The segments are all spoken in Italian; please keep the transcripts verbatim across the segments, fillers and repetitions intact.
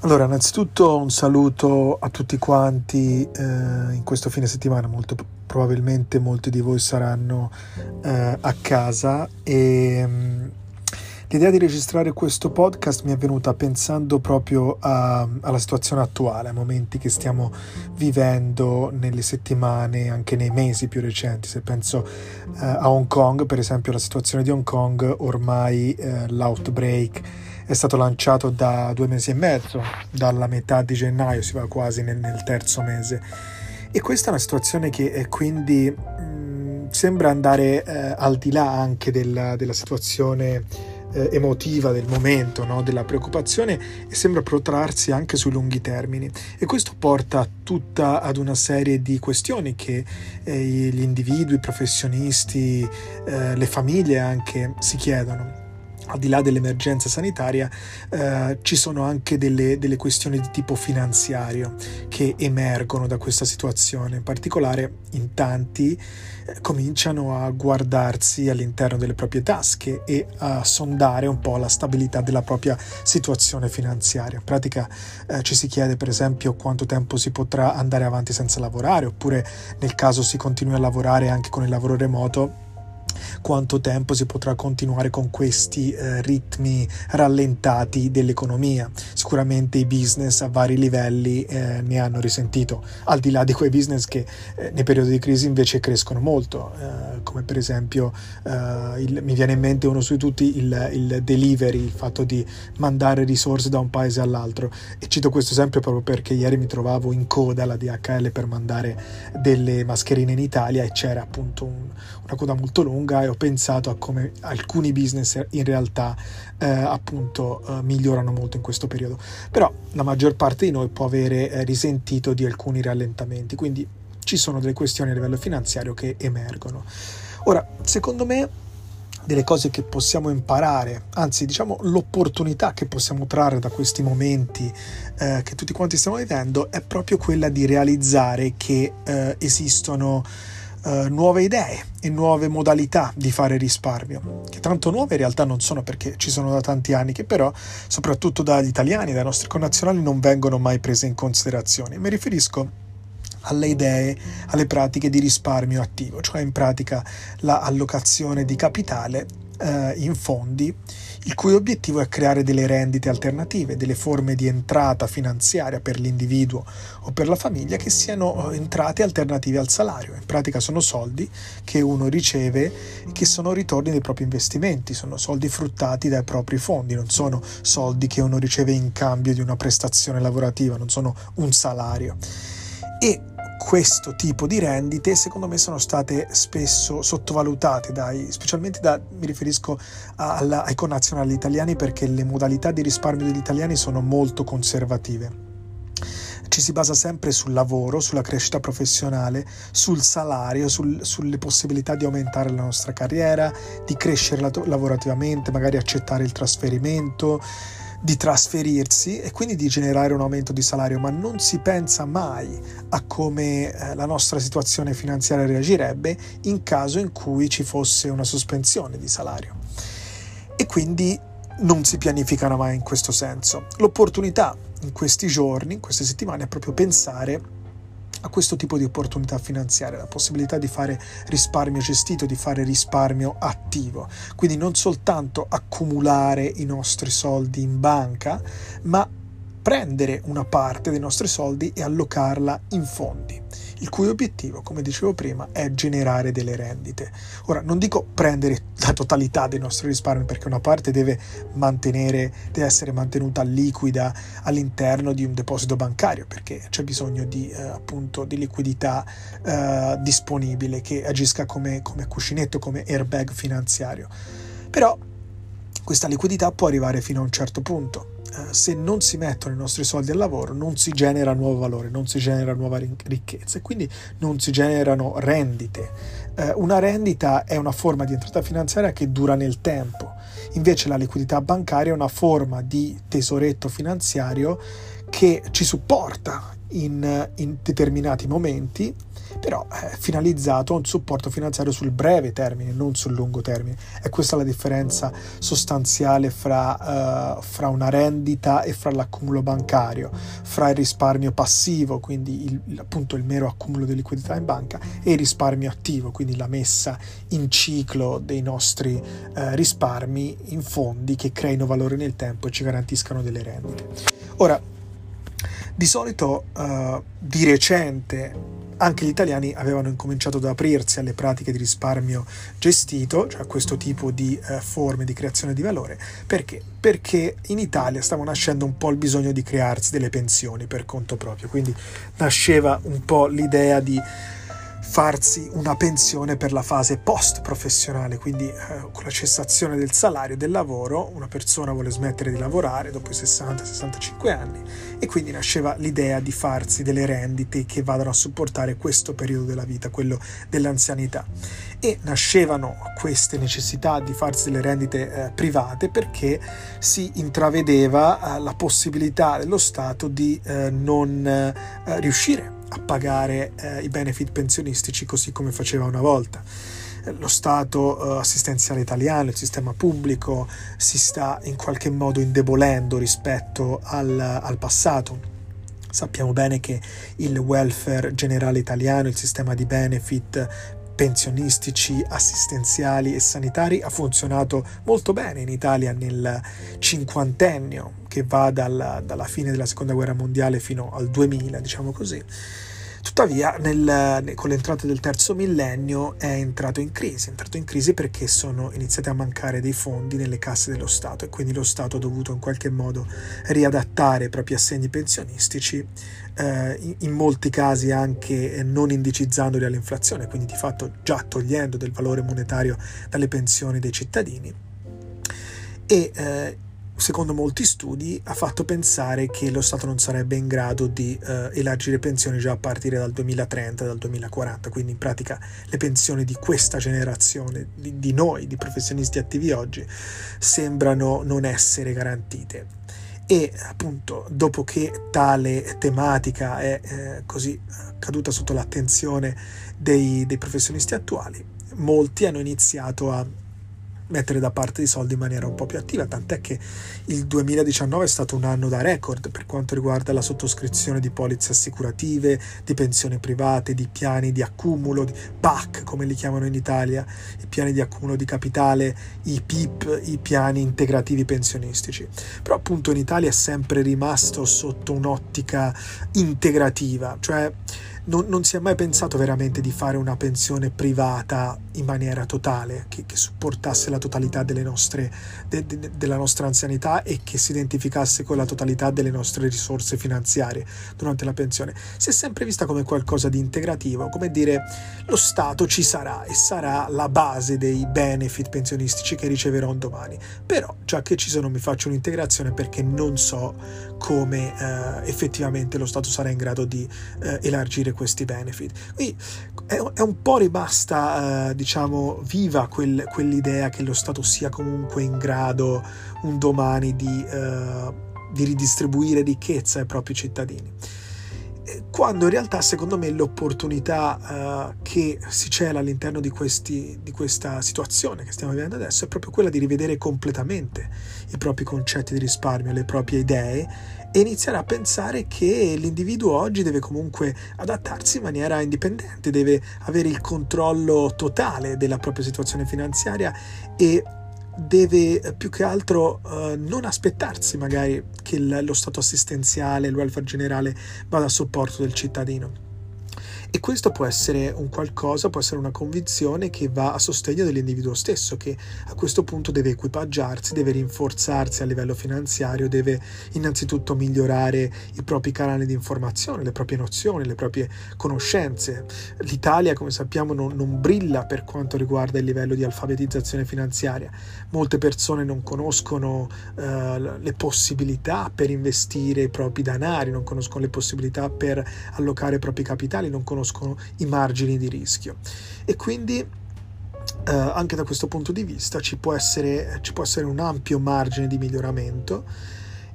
Allora, innanzitutto un saluto a tutti quanti eh, in questo fine settimana. Molto probabilmente molti di voi saranno eh, a casa e mh, l'idea di registrare questo podcast mi è venuta pensando proprio a, alla situazione attuale, ai momenti che stiamo vivendo nelle settimane, anche nei mesi più recenti. Se penso eh, a Hong Kong, per esempio, la situazione di Hong Kong, ormai eh, l'outbreak è stato lanciato da due mesi e mezzo, dalla metà di gennaio, si va quasi nel, nel terzo mese. E questa è una situazione che è quindi mh, sembra andare eh, al di là anche della, della situazione eh, emotiva del momento, no? Della preoccupazione, e sembra protrarsi anche sui lunghi termini. E questo porta tutta ad una serie di questioni che eh, gli individui, i professionisti, eh, le famiglie anche si chiedono. Al di là dell'emergenza sanitaria eh, ci sono anche delle, delle questioni di tipo finanziario che emergono da questa situazione. In particolare, in tanti eh, cominciano a guardarsi all'interno delle proprie tasche e a sondare un po' la stabilità della propria situazione finanziaria. In pratica eh, ci si chiede, per esempio, quanto tempo si potrà andare avanti senza lavorare, oppure, nel caso si continui a lavorare anche con il lavoro remoto, quanto tempo si potrà continuare con questi eh, ritmi rallentati dell'economia. Sicuramente i business a vari livelli eh, ne hanno risentito, al di là di quei business che eh, nei periodi di crisi invece crescono molto, eh, come per esempio eh, il, mi viene in mente uno su tutti, il, il delivery, il fatto di mandare risorse da un paese all'altro. E cito questo esempio proprio perché ieri mi trovavo in coda alla D H L per mandare delle mascherine in Italia e c'era appunto un, una coda molto lunga, e ho pensato a come alcuni business in realtà eh, appunto eh, migliorano molto in questo periodo. Però la maggior parte di noi può avere eh, risentito di alcuni rallentamenti, quindi ci sono delle questioni a livello finanziario che emergono. Ora, secondo me, delle cose che possiamo imparare, anzi diciamo l'opportunità che possiamo trarre da questi momenti eh, che tutti quanti stiamo vivendo, è proprio quella di realizzare che eh, esistono Uh, nuove idee e nuove modalità di fare risparmio, che tanto nuove in realtà non sono, perché ci sono da tanti anni, che però soprattutto dagli italiani, dai nostri connazionali, non vengono mai prese in considerazione. Mi riferisco alle idee, alle pratiche di risparmio attivo, cioè in pratica la allocazione di capitale uh, in fondi, il cui obiettivo è creare delle rendite alternative, delle forme di entrata finanziaria per l'individuo o per la famiglia che siano entrate alternative al salario. In pratica sono soldi che uno riceve e che sono ritorni dei propri investimenti, sono soldi fruttati dai propri fondi, non sono soldi che uno riceve in cambio di una prestazione lavorativa, non sono un salario. E questo tipo di rendite, secondo me, sono state spesso sottovalutate, dai, specialmente da, mi riferisco alla, ai connazionali italiani, perché le modalità di risparmio degli italiani sono molto conservative. Ci si basa sempre sul lavoro, sulla crescita professionale, sul salario, sul, sulle possibilità di aumentare la nostra carriera, di crescere lato- lavorativamente, magari accettare il trasferimento, di trasferirsi e quindi di generare un aumento di salario, ma non si pensa mai a come eh, la nostra situazione finanziaria reagirebbe in caso in cui ci fosse una sospensione di salario. E quindi non si pianificano mai in questo senso. L'opportunità in questi giorni, in queste settimane, è proprio pensare a questo tipo di opportunità finanziaria, la possibilità di fare risparmio gestito, di fare risparmio attivo, quindi non soltanto accumulare i nostri soldi in banca, ma prendere una parte dei nostri soldi e allocarla in fondi, il cui obiettivo, come dicevo prima, è generare delle rendite. Ora, non dico prendere la totalità dei nostri risparmi, perché una parte deve mantenere, deve essere mantenuta liquida all'interno di un deposito bancario, perché c'è bisogno di eh, appunto di liquidità eh, disponibile che agisca come, come cuscinetto, come airbag finanziario. Però questa liquidità può arrivare fino a un certo punto. Se non si mettono i nostri soldi al lavoro, non si genera nuovo valore, non si genera nuova ricchezza e quindi non si generano rendite. Eh, una rendita è una forma di entrata finanziaria che dura nel tempo, invece la liquidità bancaria è una forma di tesoretto finanziario che ci supporta in, in determinati momenti, però è finalizzato a un supporto finanziario sul breve termine, non sul lungo termine. È questa la differenza sostanziale fra, uh, fra una rendita e fra l'accumulo bancario, fra il risparmio passivo, quindi il, appunto il mero accumulo di liquidità in banca, e il risparmio attivo, quindi la messa in ciclo dei nostri uh, risparmi in fondi che creino valore nel tempo e ci garantiscano delle rendite. Ora, di solito, uh, di recente, anche gli italiani avevano incominciato ad aprirsi alle pratiche di risparmio gestito, cioè a questo tipo di eh, forme di creazione di valore. Perché? Perché in Italia stava nascendo un po' il bisogno di crearsi delle pensioni per conto proprio, quindi nasceva un po' l'idea di farsi una pensione per la fase post professionale, quindi eh, con la cessazione del salario e del lavoro una persona vuole smettere di lavorare dopo i sessanta sessantacinque anni e quindi nasceva l'idea di farsi delle rendite che vadano a supportare questo periodo della vita, quello dell'anzianità, e nascevano queste necessità di farsi delle rendite eh, private perché si intravedeva eh, la possibilità dello Stato di eh, non eh, riuscire a pagare eh, i benefit pensionistici così come faceva una volta. Lo Stato eh, assistenziale italiano, il sistema pubblico, si sta in qualche modo indebolendo rispetto al, al passato. Sappiamo bene che il welfare generale italiano, il sistema di benefit pensionistici, assistenziali e sanitari ha funzionato molto bene in Italia nel cinquantennio che va dalla, dalla fine della seconda guerra mondiale fino al duemila, diciamo così. Tuttavia nel, con l'entrata del terzo millennio è entrato in crisi, è entrato in crisi perché sono iniziati a mancare dei fondi nelle casse dello Stato e quindi lo Stato ha dovuto in qualche modo riadattare i propri assegni pensionistici, eh, in, in molti casi anche non indicizzandoli all'inflazione, quindi di fatto già togliendo del valore monetario dalle pensioni dei cittadini, e eh, secondo molti studi ha fatto pensare che lo Stato non sarebbe in grado di eh, elargire pensioni già a partire dal duemilatrenta, dal duemilaquaranta, quindi in pratica le pensioni di questa generazione, di, di noi, di professionisti attivi oggi, sembrano non essere garantite. E appunto dopo che tale tematica è eh, così caduta sotto l'attenzione dei, dei professionisti attuali, molti hanno iniziato a mettere da parte i soldi in maniera un po' più attiva, tant'è che il duemiladiciannove è stato un anno da record per quanto riguarda la sottoscrizione di polizze assicurative, di pensioni private, di piani di accumulo, di P A C come li chiamano in Italia, i piani di accumulo di capitale, i P I P, i piani integrativi pensionistici. Però appunto in Italia è sempre rimasto sotto un'ottica integrativa, cioè Non, non si è mai pensato veramente di fare una pensione privata in maniera totale, che, che supportasse la totalità delle nostre, de, de, della nostra anzianità e che si identificasse con la totalità delle nostre risorse finanziarie durante la pensione. Si è sempre vista come qualcosa di integrativo, come dire lo Stato ci sarà e sarà la base dei benefit pensionistici che riceverò un domani, però già che ci sono mi faccio un'integrazione perché non so come eh, effettivamente lo Stato sarà in grado di eh, elargire questi benefit. Quindi è un po' rimasta eh, diciamo viva quel, quell'idea che lo Stato sia comunque in grado un domani di, eh, di ridistribuire ricchezza ai propri cittadini, quando in realtà secondo me l'opportunità eh, che si cela all'interno di, questi, di questa situazione che stiamo vivendo adesso è proprio quella di rivedere completamente i propri concetti di risparmio, le proprie idee, e iniziare a pensare che l'individuo oggi deve comunque adattarsi in maniera indipendente, deve avere il controllo totale della propria situazione finanziaria e deve più che altro eh, non aspettarsi magari che il, lo stato assistenziale, il welfare generale vada a supporto del cittadino. E questo può essere un qualcosa, può essere una convinzione che va a sostegno dell'individuo stesso, che a questo punto deve equipaggiarsi, deve rinforzarsi a livello finanziario, deve innanzitutto migliorare i propri canali di informazione, le proprie nozioni, le proprie conoscenze. L'Italia, come sappiamo, non, non brilla per quanto riguarda il livello di alfabetizzazione finanziaria. Molte persone non conoscono eh, le possibilità per investire i propri denari, non conoscono le possibilità per allocare i propri capitali, non conoscono i margini di rischio, e quindi eh, anche da questo punto di vista ci può essere, ci può essere un ampio margine di miglioramento,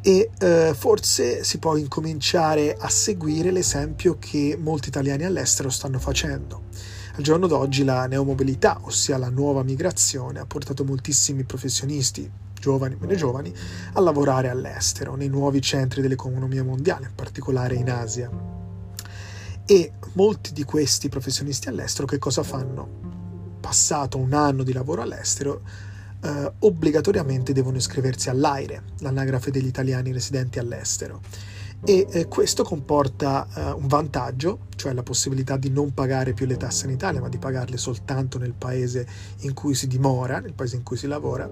e eh, forse si può incominciare a seguire l'esempio che molti italiani all'estero stanno facendo. Al giorno d'oggi la neomobilità, ossia la nuova migrazione, ha portato moltissimi professionisti, giovani, meno giovani, a lavorare all'estero, nei nuovi centri dell'economia mondiale, in particolare in Asia. E molti di questi professionisti all'estero che cosa fanno? Passato un anno di lavoro all'estero, eh, obbligatoriamente devono iscriversi all'AIRE, l'anagrafe degli italiani residenti all'estero, e eh, questo comporta eh, un vantaggio, cioè la possibilità di non pagare più le tasse in Italia, ma di pagarle soltanto nel paese in cui si dimora, nel paese in cui si lavora.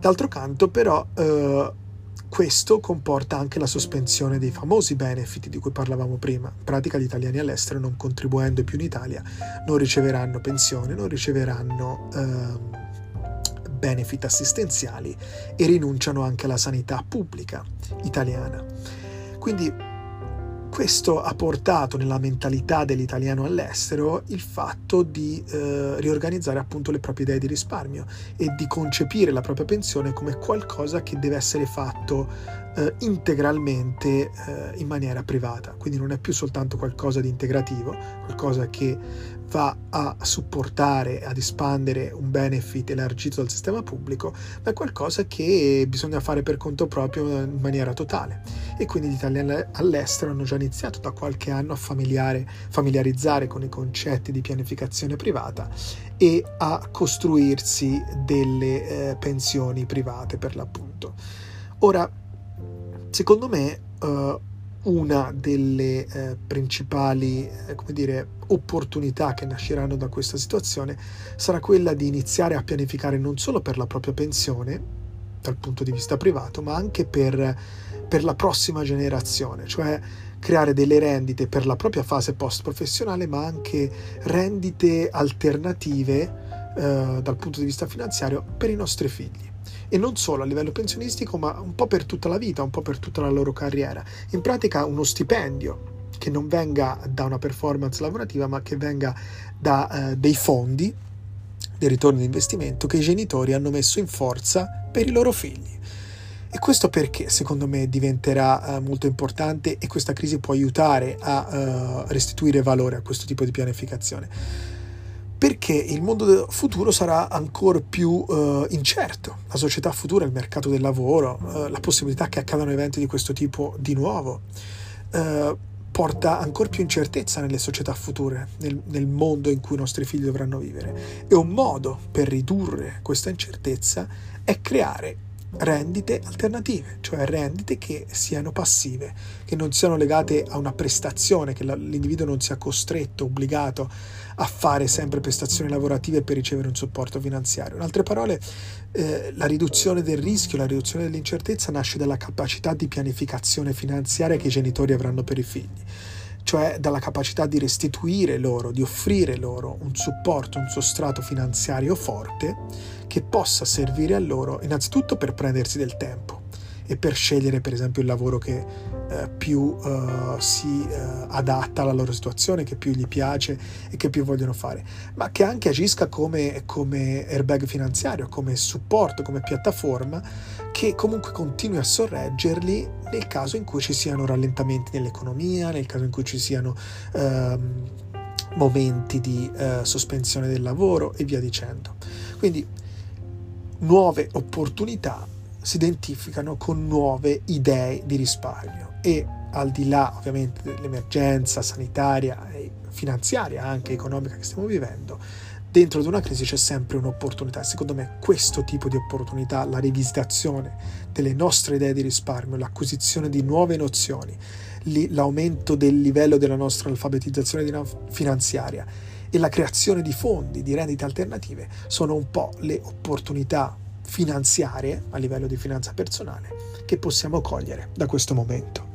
D'altro canto, però, eh, questo comporta anche la sospensione dei famosi benefit di cui parlavamo prima. In pratica gli italiani all'estero, non contribuendo più in Italia, non riceveranno pensione, non riceveranno eh, benefit assistenziali e rinunciano anche alla sanità pubblica italiana. Quindi questo ha portato nella mentalità dell'italiano all'estero il fatto di eh, riorganizzare appunto le proprie idee di risparmio e di concepire la propria pensione come qualcosa che deve essere fatto eh, integralmente eh, in maniera privata. Quindi non è più soltanto qualcosa di integrativo, qualcosa che va a supportare, ad espandere un benefit elargito dal sistema pubblico, ma è qualcosa che bisogna fare per conto proprio in maniera totale. E quindi gli italiani all'estero hanno già iniziato da qualche anno a familiare, familiarizzare con i concetti di pianificazione privata e a costruirsi delle eh, pensioni private, per l'appunto. Ora, secondo me, eh, una delle eh, principali eh, come dire, opportunità che nasceranno da questa situazione sarà quella di iniziare a pianificare non solo per la propria pensione dal punto di vista privato, ma anche per, per la prossima generazione, cioè creare delle rendite per la propria fase post-professionale, ma anche rendite alternative eh, dal punto di vista finanziario per i nostri figli. E non solo a livello pensionistico, ma un po' per tutta la vita, un po' per tutta la loro carriera. In pratica uno stipendio che non venga da una performance lavorativa, ma che venga da eh, dei fondi, dei ritorni di investimento che i genitori hanno messo in forza per i loro figli. E questo perché, secondo me, diventerà eh, molto importante, e questa crisi può aiutare a eh, restituire valore a questo tipo di pianificazione. Perché il mondo futuro sarà ancora più eh, incerto, la società futura, il mercato del lavoro, eh, la possibilità che accadano eventi di questo tipo di nuovo, eh, porta ancora più incertezza nelle società future, nel, nel mondo in cui i nostri figli dovranno vivere. E un modo per ridurre questa incertezza è creare rendite alternative, cioè rendite che siano passive, che non siano legate a una prestazione, che la, l'individuo non sia costretto, obbligato a fare sempre prestazioni lavorative per ricevere un supporto finanziario. In altre parole, eh, la riduzione del rischio, la riduzione dell'incertezza nasce dalla capacità di pianificazione finanziaria che i genitori avranno per i figli, cioè dalla capacità di restituire loro, di offrire loro un supporto, un sostrato finanziario forte che possa servire a loro innanzitutto per prendersi del tempo e per scegliere per esempio il lavoro che eh, più eh, si eh, adatta alla loro situazione, che più gli piace e che più vogliono fare, ma che anche agisca come, come airbag finanziario, come supporto, come piattaforma che comunque continui a sorreggerli nel caso in cui ci siano rallentamenti nell'economia, nel caso in cui ci siano ehm, momenti di eh, sospensione del lavoro e via dicendo. Quindi nuove opportunità si identificano con nuove idee di risparmio, e al di là ovviamente dell'emergenza sanitaria e finanziaria, anche economica, che stiamo vivendo, dentro ad una crisi c'è sempre un'opportunità. Secondo me questo tipo di opportunità, la rivisitazione delle nostre idee di risparmio, l'acquisizione di nuove nozioni, l'aumento del livello della nostra alfabetizzazione finanziaria e la creazione di fondi, di rendite alternative, sono un po' le opportunità finanziarie a livello di finanza personale che possiamo cogliere da questo momento.